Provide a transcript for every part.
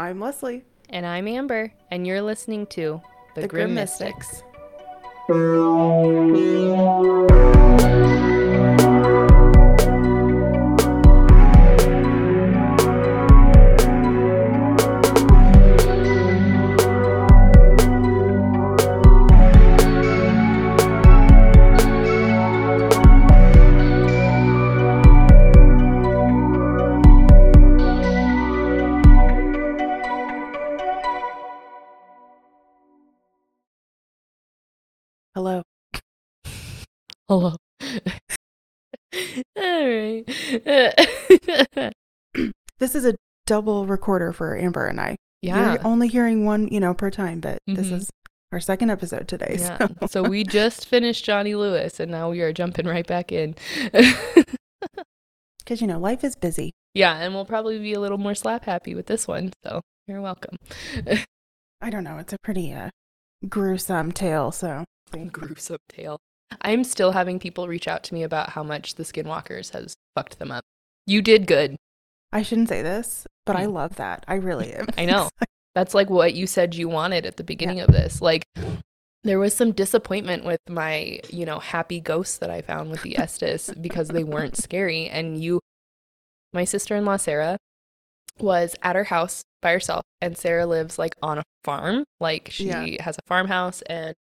I'm Lesley. And I'm Amber. And you're listening to The Grim Mystics. Hello. All right. This is a double recorder for Amber and I. Yeah. You're only hearing one, per time, but This is our second episode today. Yeah. So we just finished Johnny Lewis, and now we are jumping right back in. Because, life is busy. Yeah, and we'll probably be a little more slap happy with this one, so you're welcome. I don't know. It's a pretty gruesome tale, so. Gruesome tale. I'm still having people reach out to me about how much the Skinwalkers has fucked them up. You did good. I shouldn't say this, but I love that. I really am. I know. That's like what you said you wanted at the beginning of this. Like, there was some disappointment with my, happy ghosts that I found with the Estes because they weren't scary. And my sister-in-law, Sarah, was at her house by herself. And Sarah lives, like, on a farm. Like, she has a farmhouse and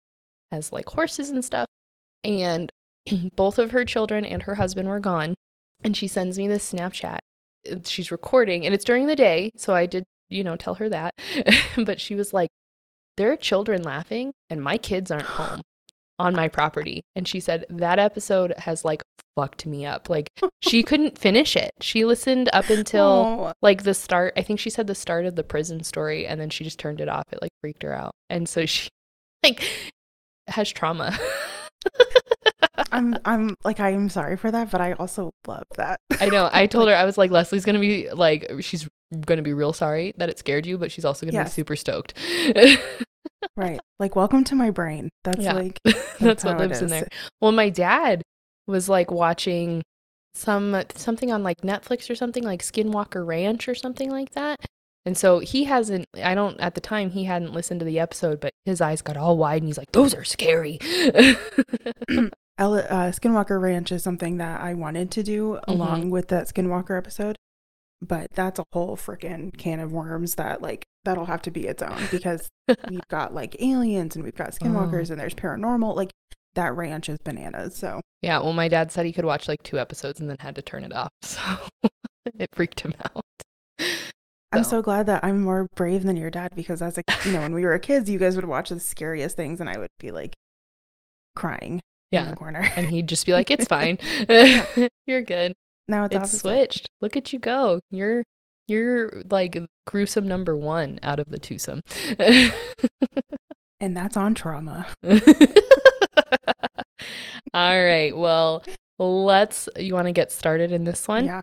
has, like, horses and stuff. And both of her children and her husband were gone. And she sends me this Snapchat. She's recording, and it's during the day, so I did, tell her that. But she was like, there are children laughing, and my kids aren't home on my property. And she said, that episode has, like, fucked me up. Like, she couldn't finish it. She listened up until, like, the start. I think she said the start of the prison story, and then she just turned it off. It, like, freaked her out. And so she, like, has trauma. I'm sorry for that, but I also love that. I know. I told her, I was like, Leslie's gonna be like, she's gonna be real sorry that it scared you, but she's also gonna be super stoked. Right. Like, welcome to my brain. That's like that's what lives in there. Well, my dad was like watching something on like Netflix or something, like Skinwalker Ranch or something like that. And so at the time, he hadn't listened to the episode, but his eyes got all wide and he's like, those are scary. Skinwalker Ranch is something that I wanted to do along with that Skinwalker episode, but that's a whole freaking can of worms that like, that'll have to be its own because we've got like aliens and we've got Skinwalkers and there's paranormal, like that ranch is bananas. So yeah, well, my dad said he could watch like 2 episodes and then had to turn it off. So it freaked him out. I'm so glad that I'm more brave than your dad because as a when we were kids, you guys would watch the scariest things and I would be like crying in the corner. And he'd just be like, it's fine. You're good. Now it's switched. Look at you go. You're like gruesome number 1 out of the twosome. And that's on trauma. All right. Well, you want to get started in this one? Yeah.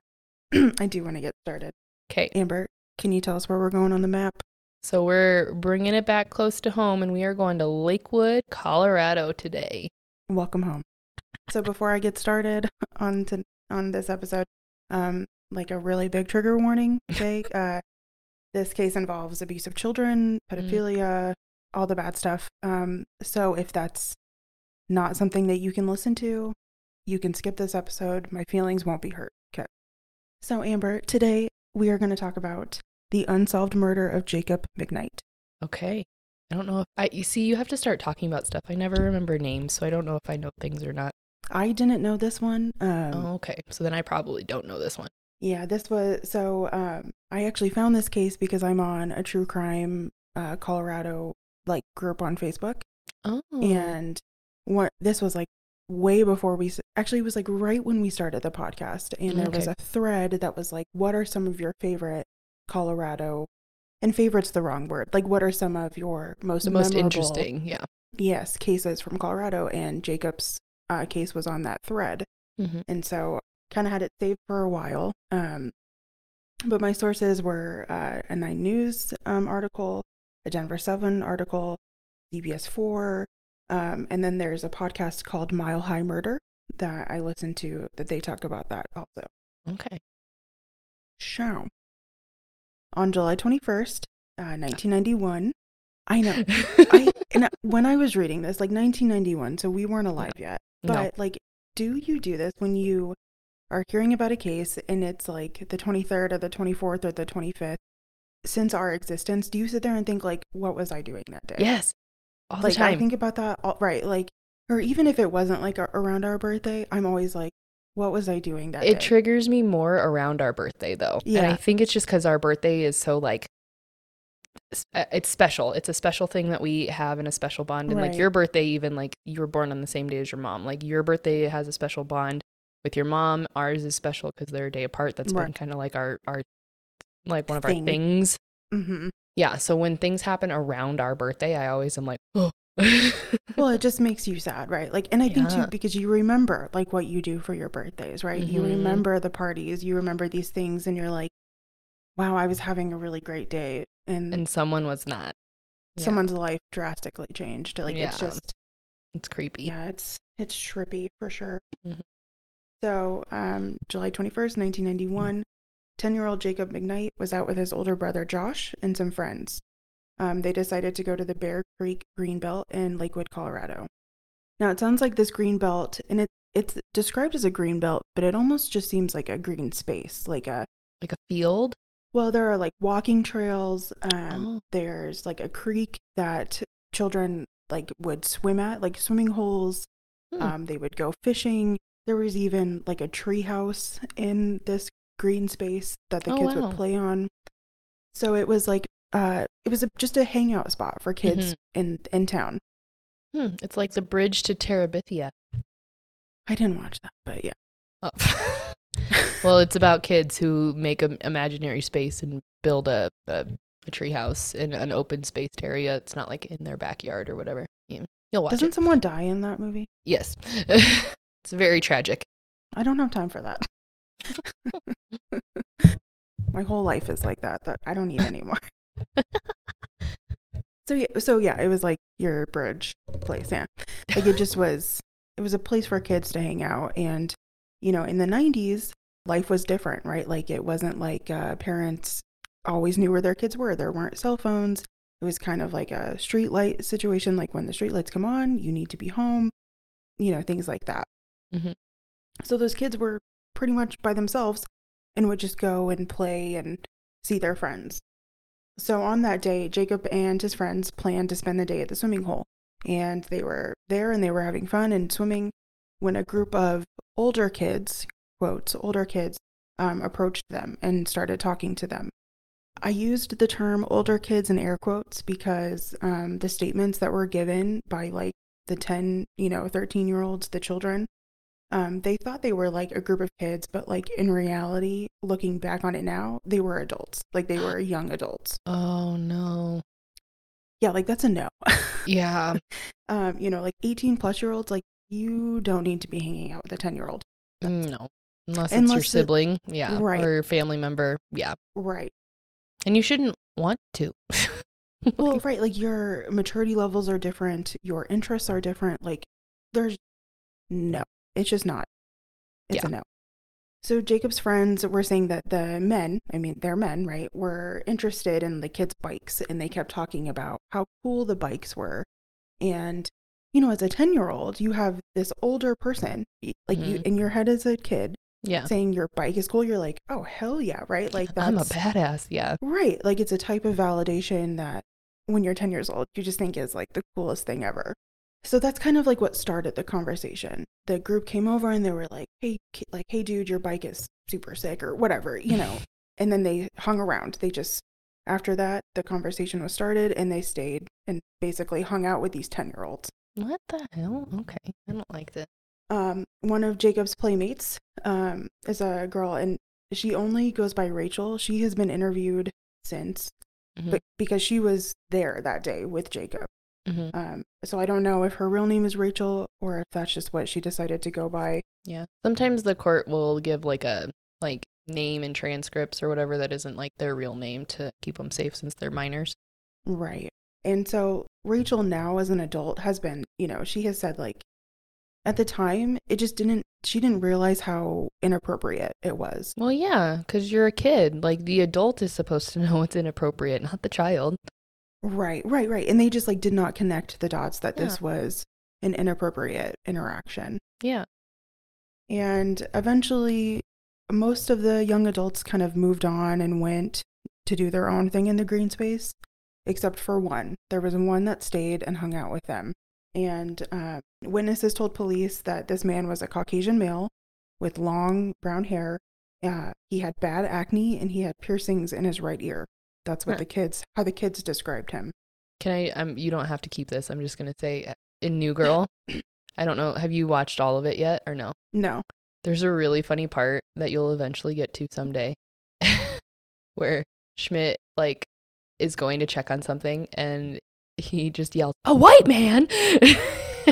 I do want to get started. Okay. Amber, can you tell us where we're going on the map? So we're bringing it back close to home, and we are going to Lakewood, Colorado today. Welcome home. So before I get started on this episode, like a really big trigger warning, Jake. This case involves abuse of children, pedophilia, all the bad stuff. So if that's not something that you can listen to, you can skip this episode. My feelings won't be hurt. Okay. So Amber, today we are going to talk about the unsolved murder of Jakeob McKnight. Okay. I don't know if you have to start talking about stuff. I never remember names, so I don't know if I know things or not. I didn't know this one. Okay. So then I probably don't know this one. Yeah, this was, I actually found this case because I'm on a true crime Colorado, like, group on Facebook. Oh. And this was, like, way before it was like right when we started the podcast, and there was a thread that was like, what are some of your favorite Colorado, and favorite's the wrong word, like what are some of your most interesting cases from Colorado, and Jakeob's case was on that thread, and so kind of had it saved for a while, but my sources were a Nine News article, a Denver 7 article, CBS 4, and then there's a podcast called Mile High Murder that I listen to that they talk about that also. Okay. So, on July 21st, 1991. I know. When I was reading this, like 1991, so we weren't alive yet. But like, do you do this when you are hearing about a case and it's like the 23rd or the 24th or the 25th since our existence? Do you sit there and think like, what was I doing that day? Yes. All the time. I think about that. Right. Like, or even if it wasn't like around our birthday, I'm always like, what was I doing that day? It triggers me more around our birthday though. Yeah. And I think it's just because our birthday is so like, it's special. It's a special thing that we have in a special bond. And like your birthday, even like you were born on the same day as your mom, like your birthday has a special bond with your mom. Ours is special because they're a day apart. That's been kind of like our like one of our things. Mm-hmm. Yeah. So when things happen around our birthday, I always am like, oh. Well, it just makes you sad, right? Like, and I think too, because you remember like what you do for your birthdays, right? Mm-hmm. You remember the parties, you remember these things, and you're like, wow, I was having a really great day. And someone was not. Someone's life drastically changed. Like, it's just. It's creepy. Yeah, it's trippy for sure. Mm-hmm. So, July 21st, 1991, 10-year-old Jakeob McKnight was out with his older brother, Josh, and some friends. They decided to go to the Bear Creek Greenbelt in Lakewood, Colorado. Now, it sounds like this greenbelt, and it's described as a greenbelt, but it almost just seems like a green space, like a field? Well, there are like walking trails. There's like a creek that children like would swim at, like swimming holes. They would go fishing. There was even like a tree house in this green space that the kids would play on. So it was like, it was just a hangout spot for kids in town. It's like the bridge to Terabithia. I didn't watch that, but yeah. Oh. Well, it's about kids who make an imaginary space and build a tree house in an open spaced area. It's not like in their backyard or whatever. You'll watch it. Doesn't someone die in that movie? Yes. It's very tragic. I don't have time for that. My whole life is like that I don't need anymore. So, it was like your bridge place. Yeah. Like it was a place for kids to hang out. And, you know, in the 90s, life was different, right? Like it wasn't like parents always knew where their kids were. There weren't cell phones. It was kind of like a streetlight situation. Like when the streetlights come on, you need to be home, you know, things like that. Mm-hmm. So those kids were pretty much by themselves and would just go and play and see their friends. So on that day, Jakeob and his friends planned to spend the day at the swimming hole. And they were there and they were having fun and swimming when a group of older kids, quotes, older kids, approached them and started talking to them. I used the term older kids in air quotes because the statements that were given by like the 10, 13-year-olds, the children, they thought they were like a group of kids, but like in reality, looking back on it now, they were adults. Like they were young adults. Oh, no. Yeah, like that's a no. Yeah. Like 18 plus year olds, like, you don't need to be hanging out with a 10-year-old. No, unless your sibling, or your family member, right. And you shouldn't want to. Well, right, like your maturity levels are different, your interests are different. Like, there's no, it's just not. It's a no. So Jacob's friends were saying that they're men, right, were interested in the kids' bikes, and they kept talking about how cool the bikes were, and. As a 10-year-old, you have this older person, like you in your head as a kid, saying your bike is cool. You're like, oh, hell yeah, right? Like I'm a badass, yeah. Right. Like it's a type of validation that when you're 10 years old, you just think is like the coolest thing ever. So that's kind of like what started the conversation. The group came over and they were like, hey, dude, your bike is super sick or whatever, And then they hung around. They just, after that, the conversation was started and they stayed and basically hung out with these 10-year-olds. What the hell? Okay. I don't like that. One of Jacob's playmates is a girl, and she only goes by Rachel. She has been interviewed since, but because she was there that day with Jakeob. Mm-hmm. So I don't know if her real name is Rachel or if that's just what she decided to go by. Yeah. Sometimes the court will give like a name and transcripts or whatever that isn't like their real name to keep them safe since they're minors. Right. And so Rachel now as an adult has been, she has said like at the time, it just didn't she didn't realize how inappropriate it was. Well, yeah, because you're a kid. Like, the adult is supposed to know what's inappropriate, not the child. Right. And they just, like, did not connect the dots that this was an inappropriate interaction. Yeah. And eventually, most of the young adults kind of moved on and went to do their own thing in the green space, except for one. There was one that stayed and hung out with them. And witnesses told police that this man was a Caucasian male with long brown hair. He had bad acne and he had piercings in his right ear. That's what how the kids described him. Can I? You don't have to keep this. I'm just gonna say, in New Girl, I don't know. Have you watched all of it yet, or no? No. There's a really funny part that you'll eventually get to someday, where Schmidt is going to check on something and he just yells, "A white man!"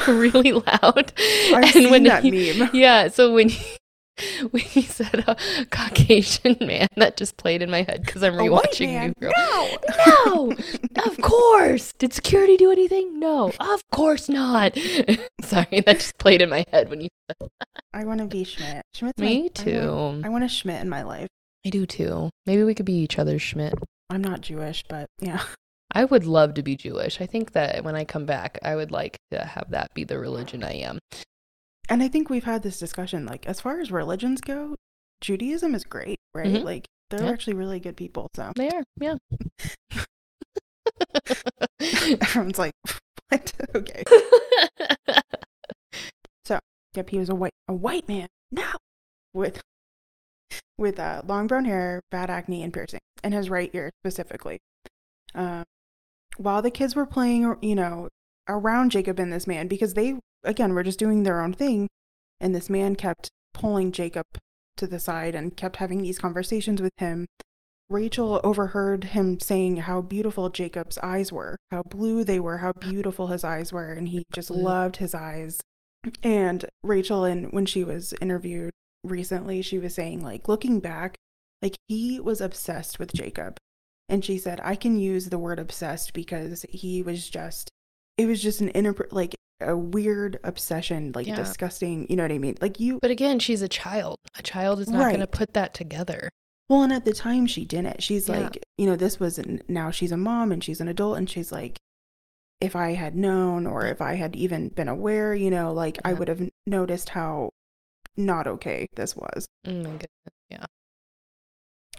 really loud. I've seen that meme. Yeah, so when he said a Caucasian man, that just played in my head because I'm rewatching New Girl. No! Of course! Did security do anything? No, of course not. Sorry, that just played in my head when you said that. I want to be Schmidt. Me too. I want a Schmidt in my life. I do too. Maybe we could be each other's Schmidt. I'm not Jewish, but yeah. I would love to be Jewish. I think that when I come back, I would like to have that be the religion I am. And I think we've had this discussion, as far as religions go, Judaism is great, right? Mm-hmm. They're actually really good people, so. They are, yeah. Everyone's like, what? Okay. So, yep, he was a white man, now, with long brown hair, bad acne, and piercing, and his right ear specifically. While the kids were playing, around Jacob and this man, because they, again, were just doing their own thing, and this man kept pulling Jacob to the side and kept having these conversations with him, Rachel overheard him saying how beautiful Jacob's eyes were, how blue they were, how beautiful his eyes were, and he just loved his eyes. And Rachel, when she was interviewed recently, she was saying, looking back, he was obsessed with Jacob. And she said, I can use the word obsessed because it was just a weird obsession, disgusting, you know what I mean? But again, she's a child. A child is not going to put that together. Well, and at the time she didn't. She's now she's a mom and she's an adult and she's like, if I had known or if I had even been aware, I would have noticed how not okay this was. Oh my goodness, yeah.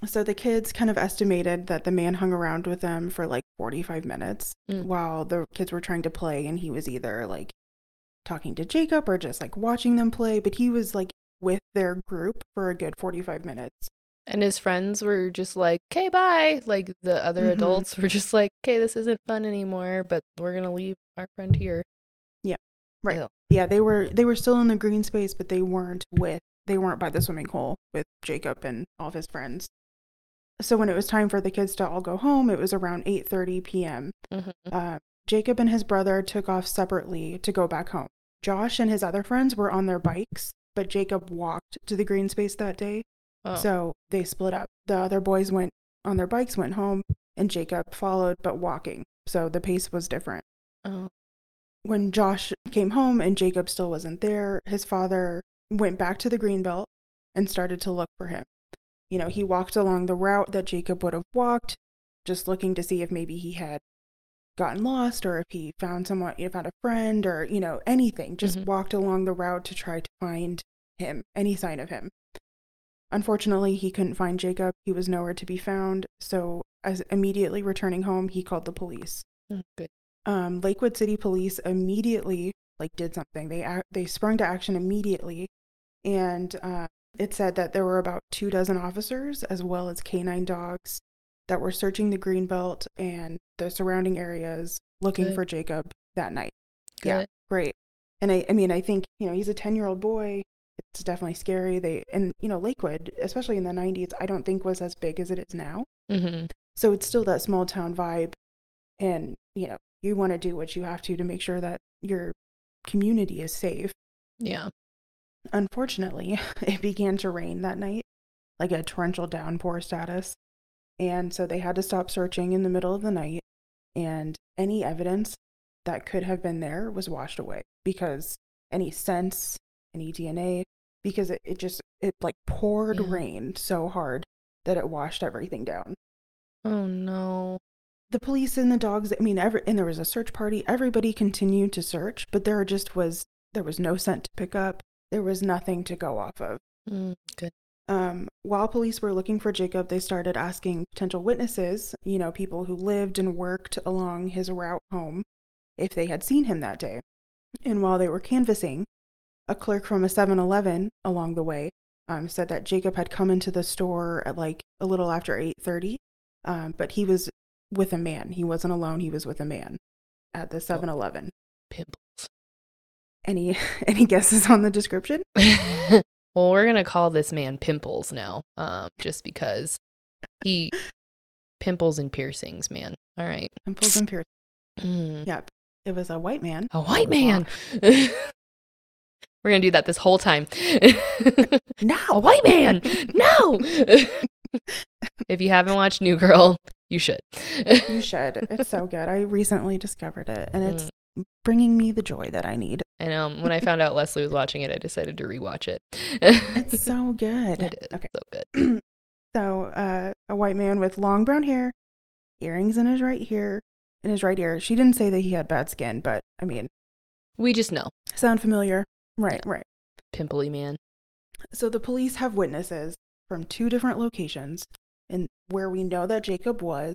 So the kids kind of estimated that the man hung around with them for 45 minutes while the kids were trying to play, and he was either talking to Jacob or just watching them play, but he was with their group for a good 45 minutes. And his friends were just like, okay, bye. The other adults were just like, okay, this isn't fun anymore, but we're going to leave our friend here. Yeah. Right. Ew. Yeah, they were still in the green space, but they weren't by the swimming hole with Jacob and all of his friends. So when it was time for the kids to all go home, it was around 8:30 p.m. Mm-hmm. Jacob and his brother took off separately to go back home. Josh and his other friends were on their bikes, but Jacob walked to the green space that day. Oh. So they split up. The other boys went on their bikes, went home, and Jacob followed, but walking. So the pace was different. Oh. When Josh came home and Jacob still wasn't there, his father went back to the Greenbelt and started to look for him. He walked along the route that Jacob would have walked, just looking to see if maybe he had gotten lost or if he found someone, found a friend or, anything. Just walked along the route to try to find him, any sign of him. Unfortunately, he couldn't find Jacob. He was nowhere to be found. So as immediately returning home, he called the police. Oh, good. Lakewood City Police immediately, did something. They sprung to action immediately and, it said that there were about 24 officers as well as canine dogs that were searching the Greenbelt and the surrounding areas looking for Jacob that night. Good. Yeah, great. And I think, he's a 10-year-old boy. It's definitely scary. Lakewood, especially in the 90s, I don't think was as big as it is now. Mm-hmm. So it's still that small town vibe. And, you want to do what you have to make sure that your community is safe. Yeah. Unfortunately, it began to rain that night, a torrential downpour status, and so they had to stop searching in the middle of the night, and any evidence that could have been there was washed away because any scents, any DNA, because it like poured rain so hard that it washed everything down. Oh no. The police and the dogs, and there was a search party. Everybody continued to search, but there was no scent to pick up. There was nothing to go off of. Good. While police were looking for Jakeob, they started asking potential witnesses, people who lived and worked along his route home, if they had seen him that day. And while they were canvassing, a clerk from a 7-Eleven along the way said that Jakeob had come into the store at like a little after 8:30, but he was with a man. He wasn't alone. He was with a man at the 7-Eleven. Pimples. Any guesses on the description? Well, we're going to call this man Pimples now, just because he... Pimples and piercings, man. All right. Pimples and piercings. Yep. It was a white man. A white man! We're going to do that this whole time. No! A white man! No! If you haven't watched New Girl, you should. You should. It's so good. I recently discovered it, and it's bringing me the joy that I need. And when I found out Lesley was watching it, I decided to rewatch it. It's so good. It is. Okay. So good. So a white man with long brown hair, earrings in his right ear. She didn't say that he had bad skin, but we just know. Sound familiar? Right, yeah. Right. Pimply man. So the police have witnesses from two different locations and where we know that Jakeob was,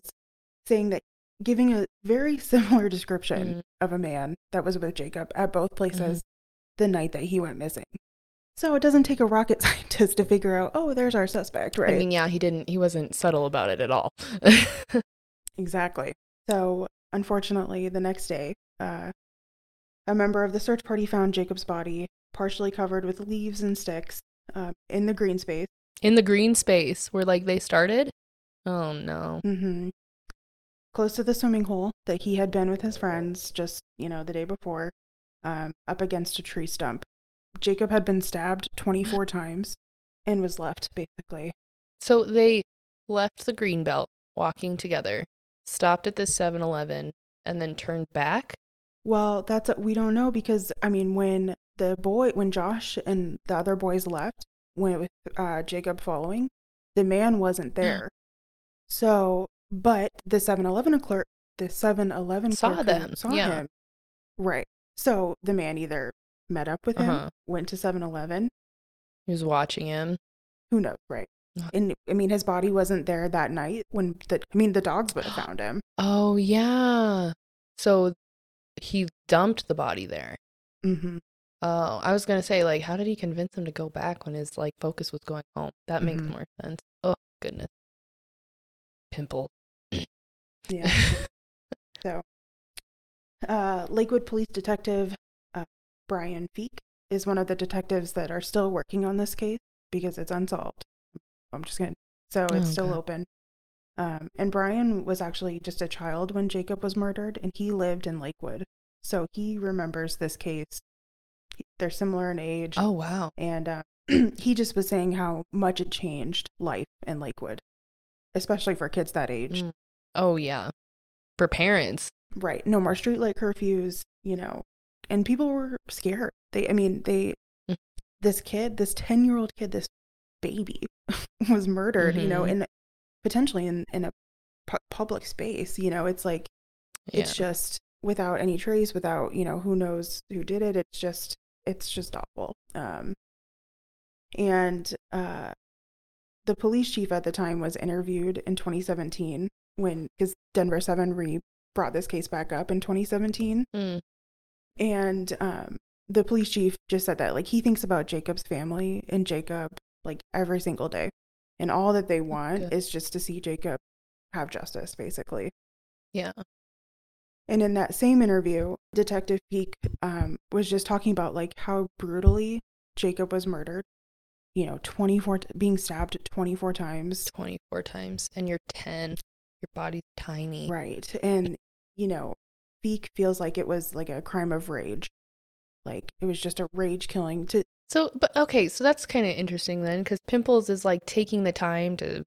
saying that giving a very similar description of a man that was with Jakeob at both places the night that he went missing. So it doesn't take a rocket scientist to figure out, there's our suspect, right? He wasn't subtle about it at all. Exactly. So unfortunately, the next day, a member of the search party found Jacob's body, partially covered with leaves and sticks, in the green space. In the green space where they started? Oh no. Mm-hmm. Close to the swimming hole that he had been with his friends just, the day before, up against a tree stump. Jakeob had been stabbed 24 times and was left, basically. So they left the Greenbelt walking together, stopped at the 7-Eleven, and then turned back? Well, we don't know because, when when Josh and the other boys left, went with Jakeob following, the man wasn't there. So... But the 7-Eleven clerk, saw him. Right. So the man either met up with him, went to 7-Eleven. He was watching him. Who knows, right? And his body wasn't there that night when the dogs would have found him. Oh yeah. So he dumped the body there. Mm-hmm. Oh, I was gonna say, how did he convince them to go back when his focus was going home? That makes more sense. Oh goodness. Pimple. Yeah. So, Lakewood Police Detective Brian Feek is one of the detectives that are still working on this case because it's unsolved. It's still open. And Brian was actually just a child when Jakeob was murdered, and he lived in Lakewood, so he remembers this case. They're similar in age. Oh wow! And he just was saying how much it changed life in Lakewood. Especially for kids that age. Oh, yeah. For parents. Right. No more streetlight curfews, And people were scared. This 10-year-old kid, this baby, was murdered, and potentially in a public space, It's it's just without any trace, without, who knows who did it. It's just awful. The police chief at the time was interviewed in 2017 because Denver Seven brought this case back up in 2017. And the police chief just said that he thinks about Jacob's family and Jakeob every single day, and all that they want is just to see Jakeob have justice, basically. Yeah. And in that same interview, Detective Peak was just talking about how brutally Jakeob was murdered. 24, being stabbed 24 times. 24 times. And you're 10. Your body's tiny. Right. And, Feek feels like it was a crime of rage. It was just a rage killing. So that's kind of interesting then, because Pimples is taking the time to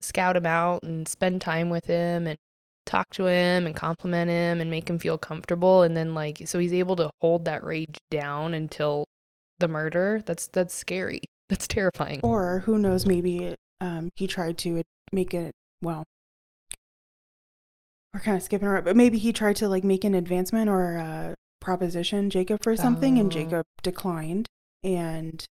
scout him out and spend time with him and talk to him and compliment him and make him feel comfortable. And then so he's able to hold that rage down until the murder, that's scary. That's terrifying. Or who knows, maybe he tried to make it, well, we're kind of skipping around, but maybe he tried to like make an advancement or proposition Jacob for something, and Jacob declined, and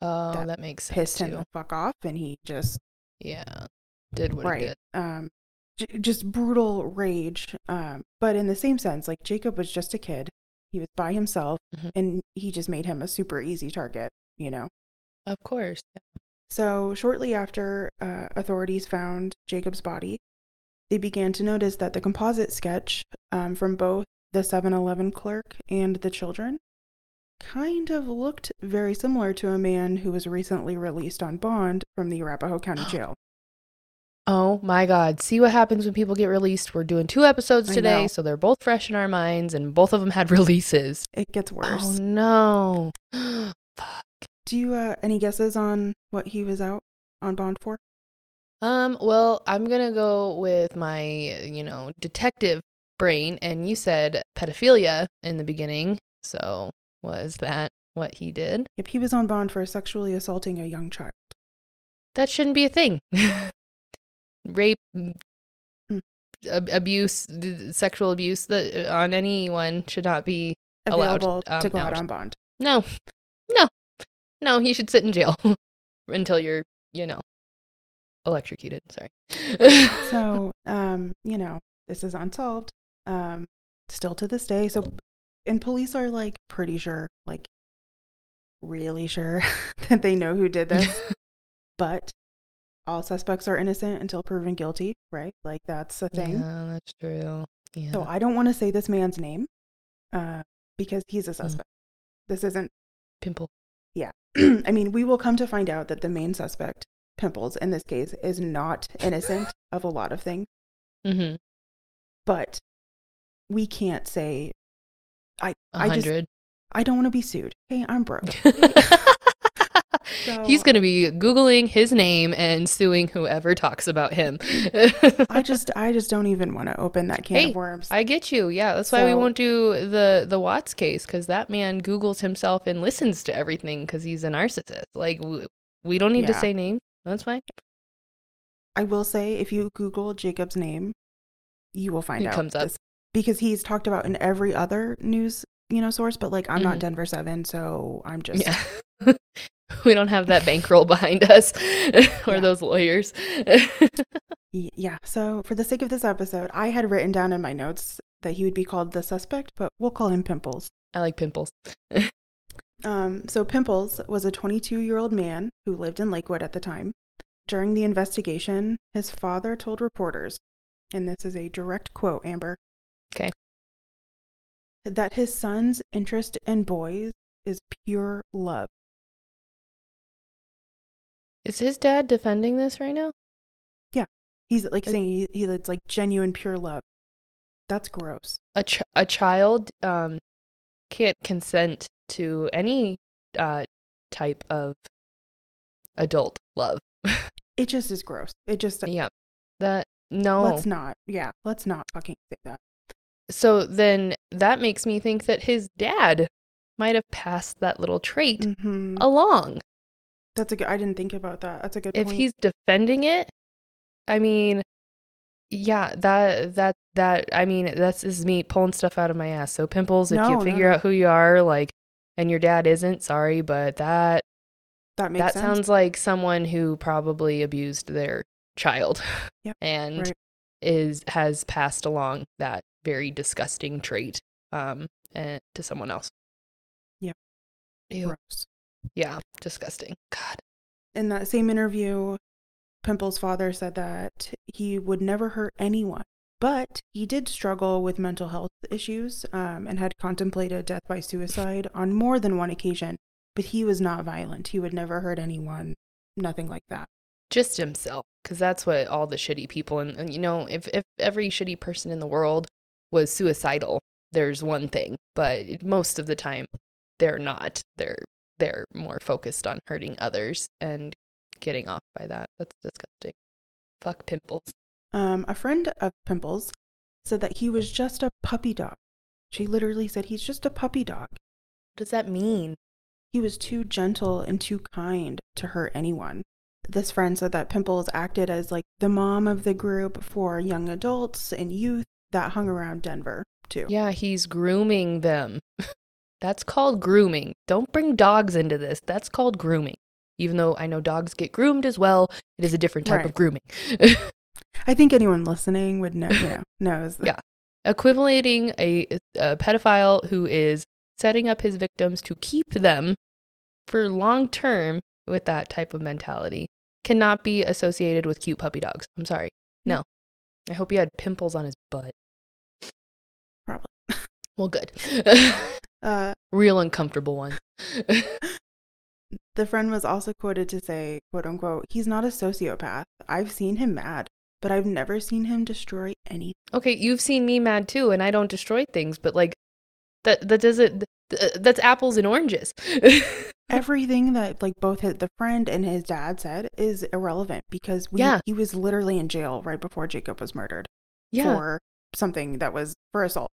that makes sense. Pissed him the fuck off, and he just did what he did. Just brutal rage. But in the same sense, like Jacob was just a kid; he was by himself, mm-hmm. and he just made him a super easy target. You know, of course. Yeah. So shortly after authorities found Jacob's body, they began to notice that the composite sketch from both the 7-Eleven clerk and the children kind of looked very similar to a man who was recently released on bond from the Arapahoe County Jail. Oh my God. See what happens when people get released. We're doing 2 episodes today, so they're both fresh in our minds, and both of them had releases. It gets worse. Oh no. Fuck. Do you, any guesses on what he was out on bond for? Well, I'm going to go with my, detective brain, and you said pedophilia in the beginning, so was that what he did? Yep, he was on bond for sexually assaulting a young child. That shouldn't be a thing. Rape, abuse, sexual abuse on anyone should not be available allowed to go out on bond. No, you should sit in jail until you're, electrocuted. Sorry. So, this is unsolved still to this day. So, and police are like pretty sure, like really sure that they know who did this. But all suspects are innocent until proven guilty, right? Like that's a thing. Yeah, that's true. Yeah. So I don't want to say this man's name because he's a suspect. This isn't Pimple. Yeah. I mean, we will come to find out that the main suspect, Pimples, in this case, is not innocent of a lot of things. Mm-hmm. But we can't say I don't want to be sued. Hey, I'm broke. So, he's going to be Googling his name and suing whoever talks about him. I just don't even want to open that can of worms. I get you. Yeah, that's why we won't do the Watts case, because that man Googles himself and listens to everything because he's a narcissist. Like we don't need to say names. That's fine. I will say, if you Google Jacob's name, you will find out. It comes up. Because he's talked about in every other news, source, but like I'm not Denver 7, so I'm just we don't have that bankroll behind us or those lawyers. Yeah. So for the sake of this episode, I had written down in my notes that he would be called the suspect, but we'll call him Pimples. I like Pimples. So Pimples was a 22-year-old man who lived in Lakewood at the time. During the investigation, his father told reporters, and this is a direct quote, Amber. Okay. That his son's interest in boys is pure love. Is his dad defending this right now? Yeah. He's like saying it's like genuine pure love. That's gross. A child can't consent to any type of adult love. It just is gross. It just let's not fucking say that. So then that makes me think that his dad might have passed that little trait along. That's a good, I didn't think about that. That's a good point. If he's defending it, I mean, that's is me pulling stuff out of my ass. So Pimples, if you figure out who you are, like, and your dad isn't, sorry, but that sense. Sounds like someone who probably abused their child and has passed along that very disgusting trait and to someone else. Yeah. Gross. Yeah, disgusting. God. In that same interview, Pimple's father said that he would never hurt anyone, but he did struggle with mental health issues and had contemplated death by suicide on more than one occasion, but he was not violent. He would never hurt anyone, nothing like that. Just himself, because that's what all the shitty people, if every shitty person in the world was suicidal, there's one thing, but most of the time they're not. They're more focused on hurting others and getting off by that. That's disgusting. Fuck Pimples. A friend of Pimples said that he was just a puppy dog. She literally said he's just a puppy dog. What does that mean? He was too gentle and too kind to hurt anyone. This friend said that Pimples acted as like the mom of the group for young adults and youth that hung around Denver too. Yeah, he's grooming them. That's called grooming. Don't bring dogs into this. That's called grooming. Even though I know dogs get groomed as well, it is a different type of grooming. I think anyone listening would know, knows. Yeah. Equating a pedophile who is setting up his victims to keep them for long term with that type of mentality cannot be associated with cute puppy dogs. I'm sorry. No. I hope he had pimples on his butt. Probably. Well, good. Real uncomfortable one. The friend was also quoted to say, quote unquote, "He's not a sociopath. I've seen him mad, but I've never seen him destroy anything." Okay, you've seen me mad too, and I don't destroy things, but like that doesn't, that's apples and oranges. Everything that like both the friend and his dad said is irrelevant because he was literally in jail right before Jakeob was murdered for something that was for assault.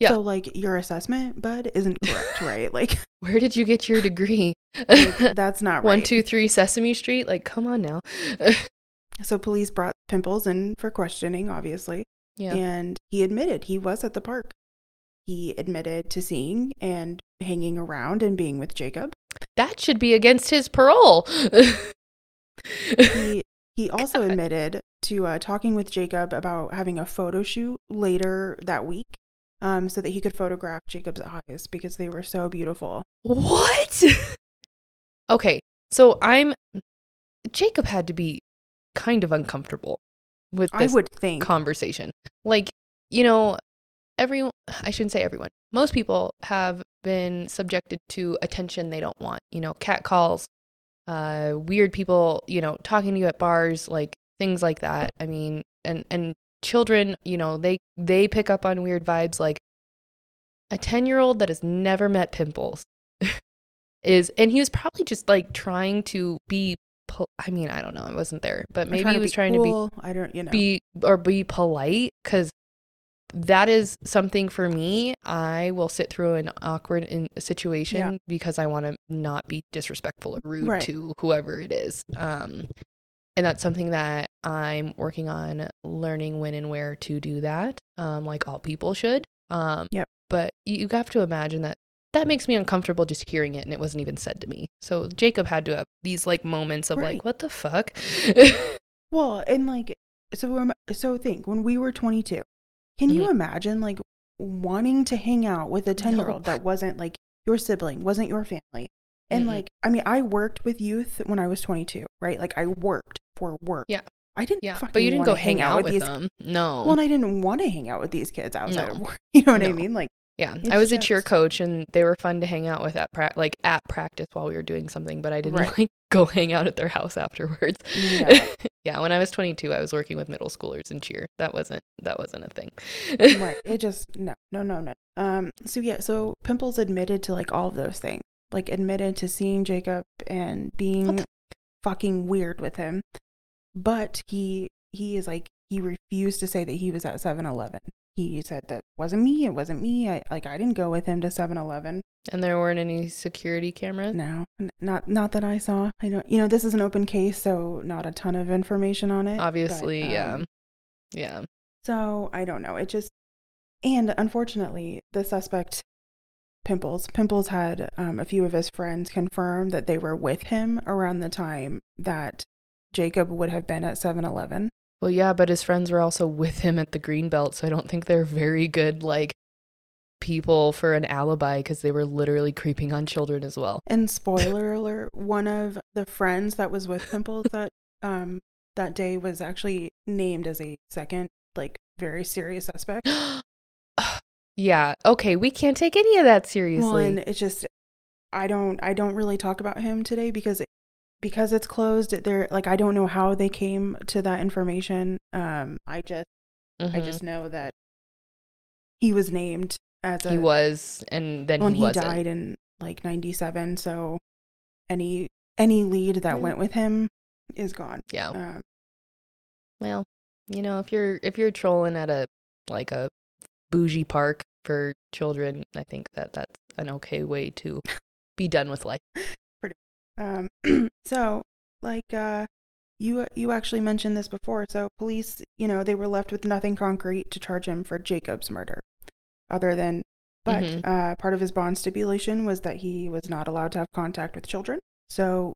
Yeah. So like your assessment, bud, isn't correct, right? Like, where did you get your degree? Like, that's not right. 1, 2, 3 Sesame Street. Like, come on now. So police brought Pimples in for questioning, obviously. Yeah. And he admitted he was at the park. He admitted to seeing and hanging around and being with Jakeob. That should be against his parole. He also admitted to talking with Jakeob about having a photo shoot later that week so that he could photograph Jacob's eyes because they were so beautiful. What? Okay, so Jakeob had to be kind of uncomfortable with this conversation. Like, you know, I shouldn't say everyone. Most people have been subjected to attention they don't want. You know, cat calls, weird people, you know, talking to you at bars, like things like that. I mean, and children, you know, they pick up on weird vibes. Like a 10-year-old that has never met Pimples and he was probably just like trying to be. I mean, I don't know. I wasn't there, but maybe he was trying cool. to be. I don't, you know, be polite because. That is something for me. I will sit through an awkward situation because I want to not be disrespectful or rude to whoever it is. And that's something that I'm working on learning when and where to do that, like all people should. But you have to imagine that makes me uncomfortable just hearing it, and it wasn't even said to me. So Jakeob had to have these like moments of like, what the fuck? Well, and like, so think when we were 22. Can you imagine, like, wanting to hang out with a 10-year-old that wasn't, like, your sibling, wasn't your family? And, like, I mean, I worked with youth when I was 22, right? Like, I worked for work. Yeah. I didn't fucking but you didn't go hang out with them. No. Well, and I didn't want to hang out with these kids outside of work. You know what I mean? Like, yeah. I was a cheer coach, and they were fun to hang out with at practice while we were doing something, but I didn't, like, go hang out at their house afterwards. Yeah. Yeah, when I was 22, I was working with middle schoolers in cheer. That wasn't a thing. Right. It just no. So Pimples admitted to like all of those things. Like admitted to seeing Jakeob and being fucking weird with him. But he is like he refused to say that he was at 7-Eleven. He said that wasn't me. It wasn't me. I didn't go with him to 7-Eleven. And there weren't any security cameras? No, not that I saw. I don't. You know, this is an open case, so not a ton of information on it. Obviously, but, yeah. So I don't know. It just, and unfortunately, the suspect, Pimples had a few of his friends confirm that they were with him around the time that Jakeob would have been at 7-Eleven. Well, yeah, but his friends were also with him at the Greenbelt, so I don't think they're very good, like, people for an alibi because they were literally creeping on children as well. And spoiler alert, one of the friends that was with Pimples that day was actually named as a second, like, very serious suspect. Yeah, okay, we can't take any of that seriously. Well, and it's just, I don't really talk about him today because it's closed. They're like, I don't know how they came to that information. I just know that he was named as he was, and then he wasn't. Died in like 97. So any lead that went with him is gone. Yeah. Well, you know, if you're trolling at a bougie park for children, I think that's an okay way to be done with life. Pretty much. So, like, you actually mentioned this before. So police, they were left with nothing concrete to charge him for Jacob's murder, other than, but part of his bond stipulation was that he was not allowed to have contact with children. So,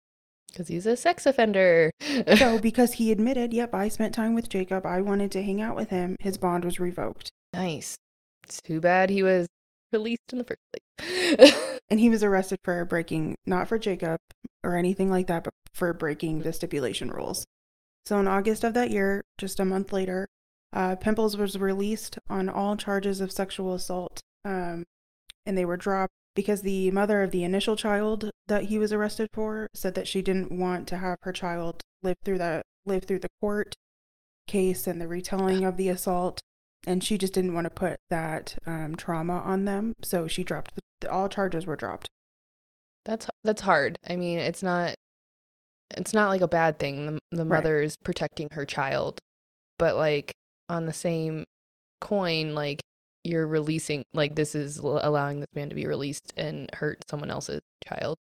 because he's a sex offender. So because he admitted, yep, I spent time with Jacob, I wanted to hang out with him, his bond was revoked. Nice. It's too bad he was released in the first place. And he was arrested for breaking, not for Jacob or anything like that, but for breaking the stipulation rules. So in August of that year, just a month later, Pimples was released on all charges of sexual assault, and they were dropped because the mother of the initial child that he was arrested for said that she didn't want to have her child live through the court case and the retelling of the assault, and she just didn't want to put that trauma on them, so she dropped all charges were dropped. That's hard. I mean, it's not like a bad thing. The mother is protecting her child, but like on the same coin, like, you're releasing, like, this is allowing this man to be released and hurt someone else's child.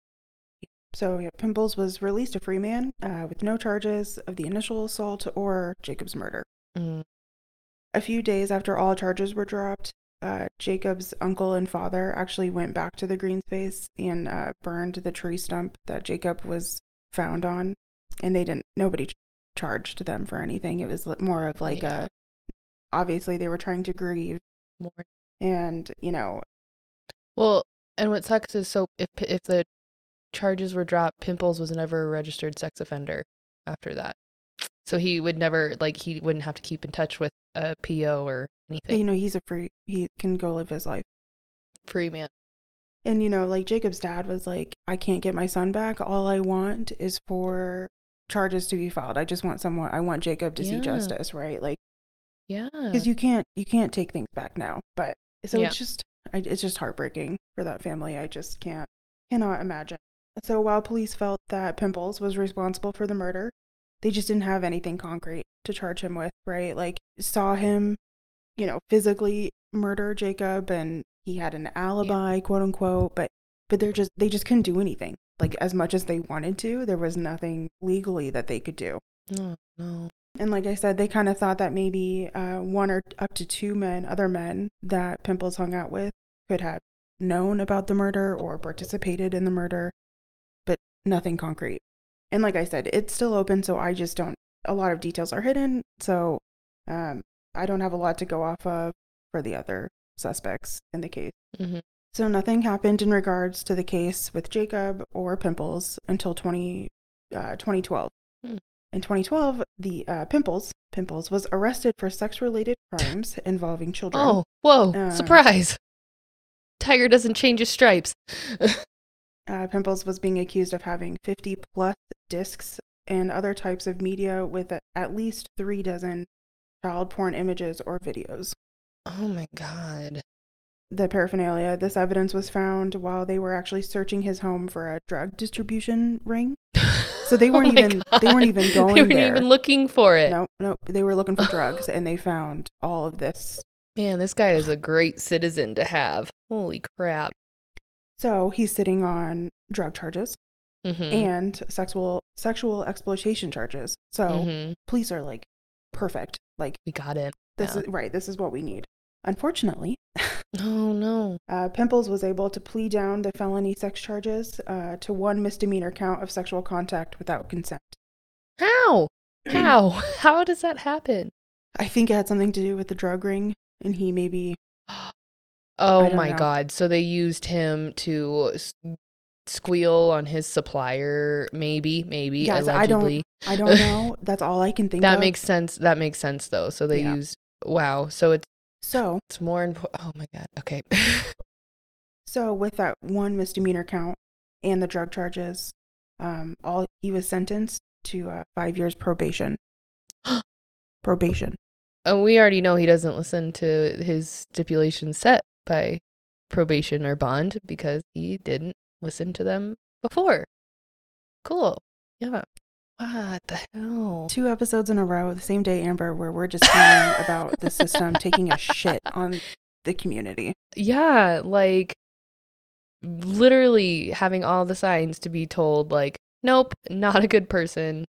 So yeah, Pimples was released a free man with no charges of the initial assault or Jacob's murder. A few days after all charges were dropped, Jacob's uncle and father actually went back to the green space and burned the tree stump that Jacob was found on, and nobody charged them for anything. It was more of like a, obviously they were trying to grieve more, and and what sucks is, so if the charges were dropped, Pimples was never a registered sex offender after that, so he would never, like, he wouldn't have to keep in touch with a PO or anything. He can go live his life, free man. And like, Jacob's dad was like, I can't get my son back, all I want is for charges to be filed, I just want someone, I want Jacob to see justice, right? Like, yeah, because you can't take things back now. But so it's just heartbreaking for that family. I just cannot imagine. So while police felt that Pimples was responsible for the murder, they just didn't have anything concrete to charge him with, right? Like, saw him, physically murder Jacob, and he had an alibi, quote unquote. But they just couldn't do anything. Like, as much as they wanted to, there was nothing legally that they could do. Oh, no. And like I said, they kind of thought that maybe one or up to two other men that Pimples hung out with could have known about the murder or participated in the murder, but nothing concrete. And like I said, it's still open, so I just don't, a lot of details are hidden, so I don't have a lot to go off of for the other suspects in the case. Mm-hmm. So nothing happened in regards to the case with Jacob or Pimples until 2012. In 2012, the Pimples was arrested for sex-related crimes involving children. Oh, whoa, surprise. Tiger doesn't change his stripes. Pimples was being accused of having 50-plus discs and other types of media with at least 36 child porn images or videos. Oh, my God. The paraphernalia, this evidence was found while they were actually searching his home for a drug distribution ring. So they weren't even going there. They weren't even looking for it. No, they were looking for drugs, and they found all of this. Man, this guy is a great citizen to have. Holy crap. So he's sitting on drug charges and sexual exploitation charges. So police are like, perfect. Like, we got it. This is what we need. Unfortunately, oh no! Pimples was able to plea down the felony sex charges to one misdemeanor count of sexual contact without consent. How? How does that happen? I think it had something to do with the drug ring, and he maybe. Oh my God! So they used him to squeal on his supplier, maybe. Yes, allegedly. I don't know. That's all I can think of. That makes sense, though. So they used. Wow. So it's. So it's more important. Oh my God. Okay. So with that one misdemeanor count and the drug charges, he was sentenced to 5 years probation. Probation. Oh, we already know he doesn't listen to his stipulations set by probation or bond because he didn't listen to them before. Cool. Yeah. What the hell? 2 episodes in a row, the same day, Amber, where we're just hearing about the system taking a shit on the community. Yeah, like, literally having all the signs to be told, like, nope, not a good person.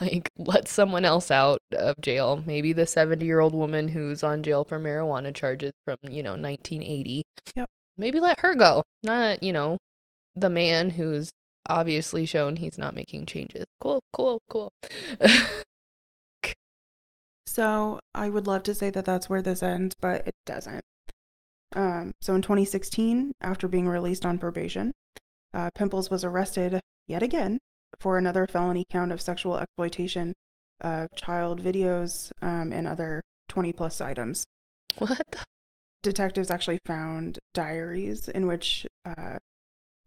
Like, let someone else out of jail. Maybe the 70-year-old woman who's on jail for marijuana charges from, 1980. Yep. Maybe let her go. Not, the man who's obviously shown he's not making changes. Cool. So I would love to say that that's where this ends, but it doesn't. So in 2016, after being released on probation, Pimples was arrested yet again for another felony count of sexual exploitation of child videos and other 20-plus items. What? Detectives actually found diaries in which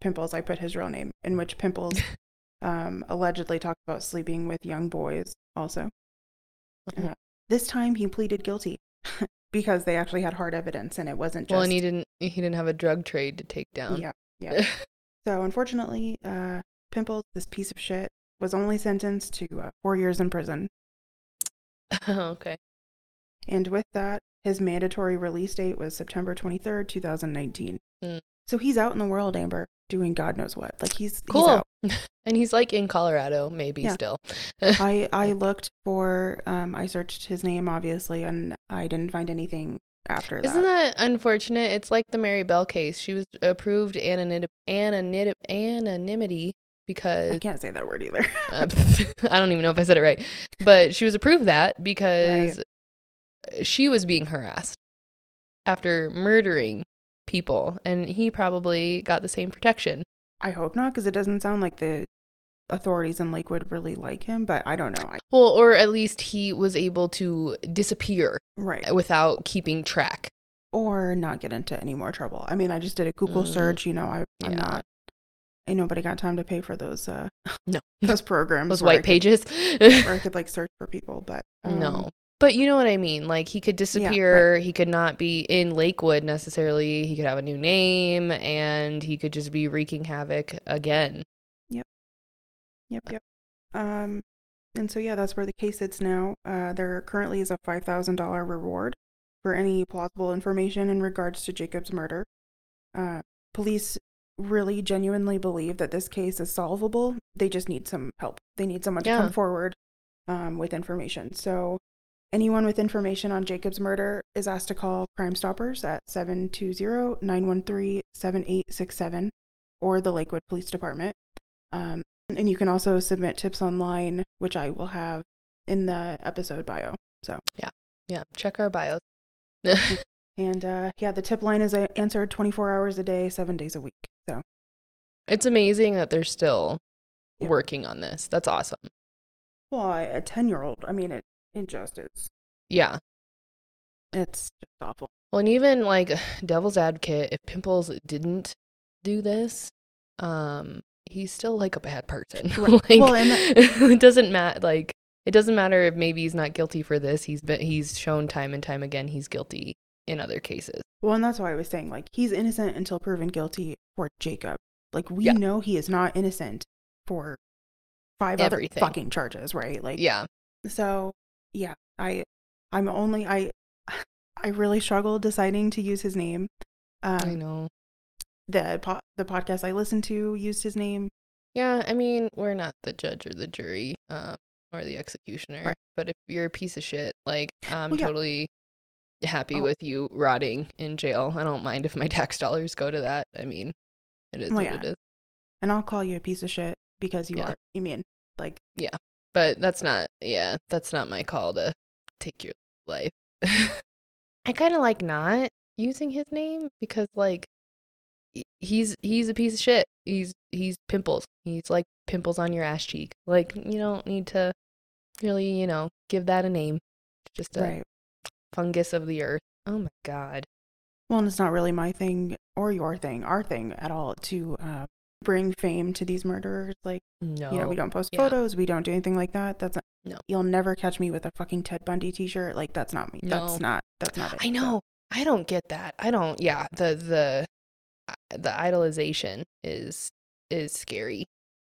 Pimples, I put his real name, in which Pimples allegedly talked about sleeping with young boys also. Mm-hmm. This time he pleaded guilty because they actually had hard evidence and it wasn't just... Well, and he didn't have a drug trade to take down. Yeah. So unfortunately, Pimples, this piece of shit, was only sentenced to 4 years in prison. Okay. And with that, his mandatory release date was September 23rd, 2019. Mm. So he's out in the world, Amber, doing God knows what. Like, he's out. And he's, like, in Colorado, maybe, still. I looked for, I searched his name, obviously, and I didn't find anything after that. Isn't that unfortunate? It's like the Mary Bell case. She was approved anonymity. Because I can't say that word either. I don't even know if I said it right. But she was approved that because she was being harassed after murdering people. And he probably got the same protection. I hope not, because it doesn't sound like the authorities in Lakewood really like him, but I don't know. Well, or at least he was able to disappear without keeping track. Or not get into any more trouble. I mean, I just did a Google search. I'm not... Ain't nobody got time to pay for those those programs, those white pages where I could like search for people, but no, but you know what I mean, like he could disappear, he could not be in Lakewood necessarily, he could have a new name and he could just be wreaking havoc again. Yep. And so that's where the case sits now. There currently is a $5,000 reward for any plausible information in regards to Jacob's murder. Police really genuinely believe that this case is solvable. They just need some help. They need someone to come forward with information. So anyone with information on Jacob's murder is asked to call Crime Stoppers at 720-913-7867 or the Lakewood Police Department. And you can also submit tips online, which I will have in the episode bio. So yeah, check our bios. And the tip line is answered 24 hours a day, 7 days a week. So it's amazing that they're still working on this. That's awesome. Well, a 10-year-old, I mean, it just is. Yeah. It's just awful. Well, and even like devil's advocate, if Pimples didn't do this, he's still like a bad person. Right. It doesn't matter. Like, it doesn't matter if maybe he's not guilty for this. He's shown time and time again he's guilty in other cases. Well, and that's why I was saying, like, he's innocent until proven guilty for Jacob. Like, we know he is not innocent for everything. Other fucking charges, right? Like, yeah. So, yeah, I really struggled deciding to use his name. I know. The podcast I listened to used his name. Yeah, I mean, we're not the judge or the jury or the executioner, right. But if you're a piece of shit, like, I'm totally... happy with you rotting in jail. I don't mind if my tax dollars go to that. I mean, it is what it is. And I'll call you a piece of shit because you are. You mean, like... Yeah, but that's not my call to take your life. I kind of like not using his name because, like, he's a piece of shit. He's Pimples. He's like pimples on your ass cheek. Like, you don't need to really, give that a name. Just a... Right. Fungus of the earth. Oh my god. Well, and it's not really my thing or your thing, our thing at all to bring fame to these murderers. Like, no, we don't post photos, we don't do anything like that. That's not, you'll never catch me with a fucking Ted Bundy t-shirt. Like, that's not me. No. That's not it. I know. I don't get that. I don't. Yeah, the idolization is scary.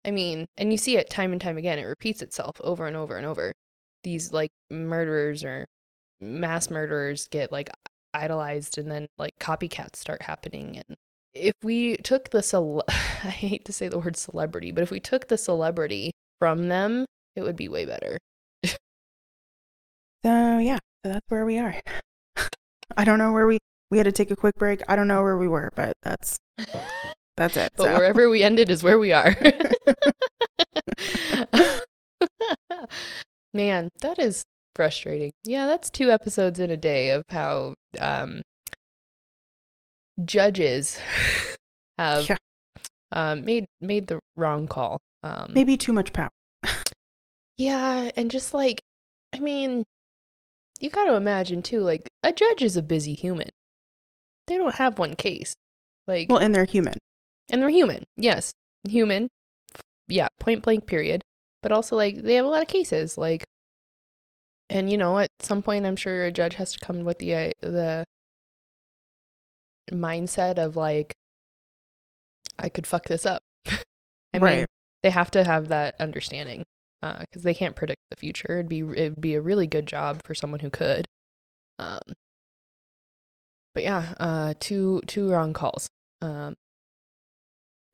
I mean, and you see it time and time again. It repeats itself over and over and over. These like murderers or mass murderers get like idolized and then like copycats start happening and if we took the I hate to say the word celebrity, but if we took the celebrity from them, it would be way better. So yeah, that's where we are. I don't know where we had to take a quick break. I don't know where we were, but that's it. But so, wherever we ended is where we are. Man, that is frustrating. Yeah, that's 2 episodes in a day of how judges have made the wrong call. Maybe too much power. Yeah, and just like, I mean, you got to imagine too, like, a judge is a busy human. They don't have one case. Like, well, and they're human. And they're human. Yes. Human. Yeah. Point blank period. But also, like, they have a lot of cases. Like, and, you know, at some point, I'm sure a judge has to come with the mindset of, like, I could fuck this up. I mean, they have to have that understanding. Because they can't predict the future. It'd be a really good job for someone who could. But yeah, 2 wrong calls.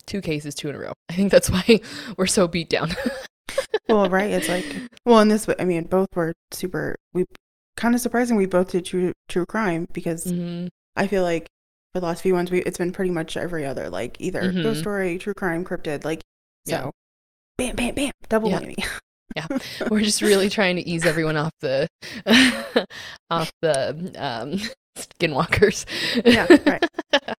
2 cases, 2 in a row. I think that's why we're so beat down. Well, right. It's like, well, in this way, I mean, both were kind of surprising. We both did true crime because I feel like for the last few ones, it's been pretty much every other, like, either ghost story, true crime, cryptid, like, so. Yeah. Bam, bam, bam. Double whammy. Yeah. We're just really trying to ease everyone off the skinwalkers. Yeah, right.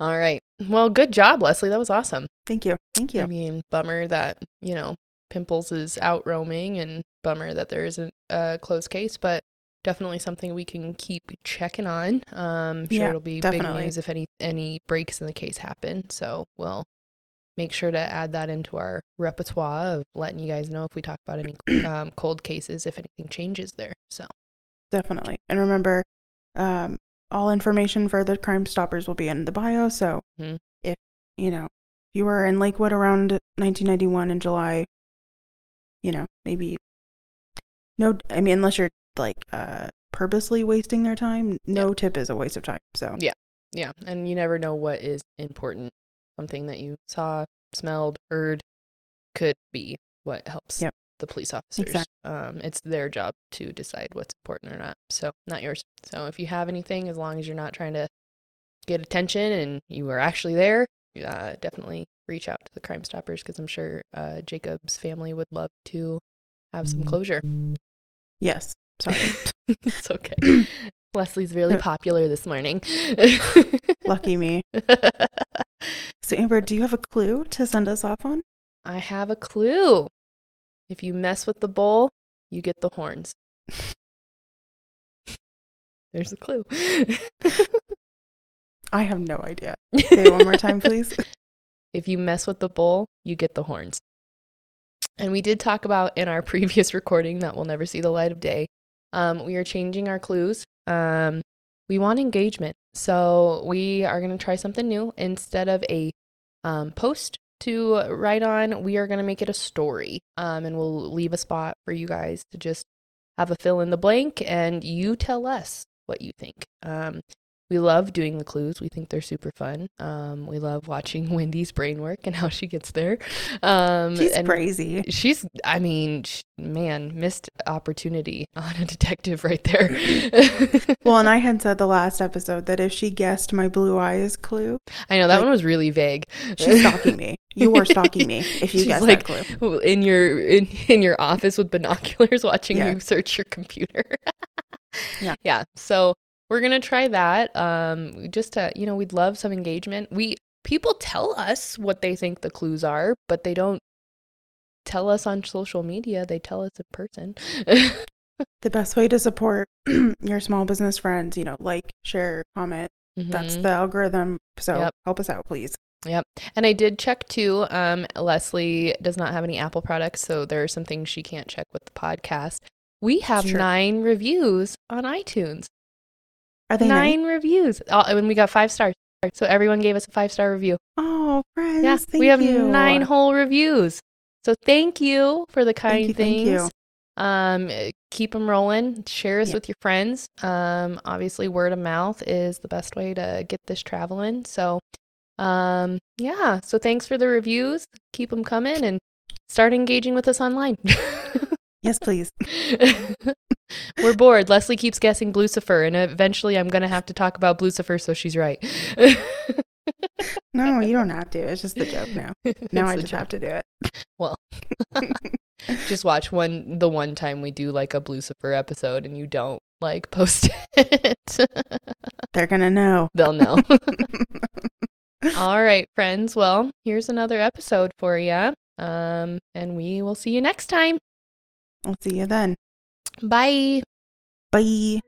All right. Well, good job, Lesley. That was awesome. Thank you. Thank you. I mean, bummer that, you know, Pimples is out roaming, and bummer that there isn't a closed case, but definitely something we can keep checking on. I'm sure it'll be definitely big news if any breaks in the case happen. So we'll make sure to add that into our repertoire of letting you guys know if we talk about any cold cases, if anything changes there. So definitely. And remember, all information for the Crime Stoppers will be in the bio. So if, you know, you were in Lakewood around 1991 in July, you know, maybe no, I mean, unless you're like purposely wasting their time, no tip is a waste of time. So yeah. Yeah. And you never know what is important. Something that you saw, smelled, heard could be what helps the police officers. Exactly. It's their job to decide what's important or not. So not yours. So if you have anything, as long as you're not trying to get attention and you are actually there, definitely reach out to the Crime Stoppers, because I'm sure Jacob's family would love to have some closure. Yes. Sorry. It's okay. Leslie's really popular this morning. Lucky me. So, Amber, do you have a clue to send us off on? I have a clue. If you mess with the bowl, you get the horns. There's the clue. I have no idea. Say it one more time, please. If you mess with the bowl, you get the horns. And we did talk about in our previous recording that we'll never see the light of day. We are changing our clues. We want engagement, so we are going to try something new. Instead of a post to write on, we are going to make it a story, and we'll leave a spot for you guys to just have a fill in the blank, and you tell us what you think. We love doing the clues. We think they're super fun. We love watching Wendy's brain work and how she gets there. She's crazy. She's, I mean, man, missed opportunity on a detective right there. Well, and I had said the last episode that if she guessed my blue eyes clue. I know, that one was really vague. She's stalking me. You were stalking me if you guessed, like, that clue. In your, in your office with binoculars watching you search your computer. Yeah. So we're going to try that. Just to, you know, we'd love some engagement. People tell us what they think the clues are, but they don't tell us on social media. They tell us in person. The best way to support your small business friends, you know, like, share, comment. That's the algorithm. So help us out, please. Yep. And I did check too. Lesley does not have any Apple products, so there are some things she can't check with the podcast. We have 9 reviews on iTunes. Are they 9 reviews? Oh, and we got 5 stars. So everyone gave us a 5-star review. Oh, friends. Yeah, thank you. We have 9 whole reviews. So thank you for the kind things. Keep them rolling. Share us with your friends. Obviously, word of mouth is the best way to get this traveling. So Yeah, so thanks for the reviews. Keep them coming and start engaging with us online. Yes, please. We're bored. Lesley keeps guessing Blucifer, and eventually I'm going to have to talk about Blucifer so she's right. No, you don't have to. It's just the joke now. Now I just have to do it. Well, just watch the one time we do like a Blucifer episode and you don't like post it. They're going to know. They'll know. All right, friends. Well, here's another episode for you. And we will see you next time. I'll see you then. Bye. Bye.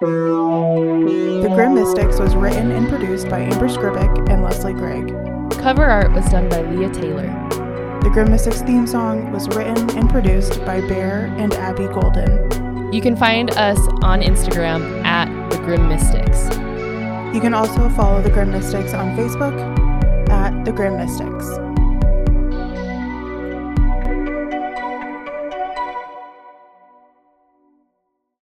The Grim Mystics was written and produced by Amber Scribick and Leslie Gregg. Cover art was done by Leah Taylor. The Grim Mystics theme song was written and produced by Bear and Abby Golden. You can find us on Instagram at The Grim Mystics. You can also follow The Grim Mystics on Facebook at The Grim Mystics.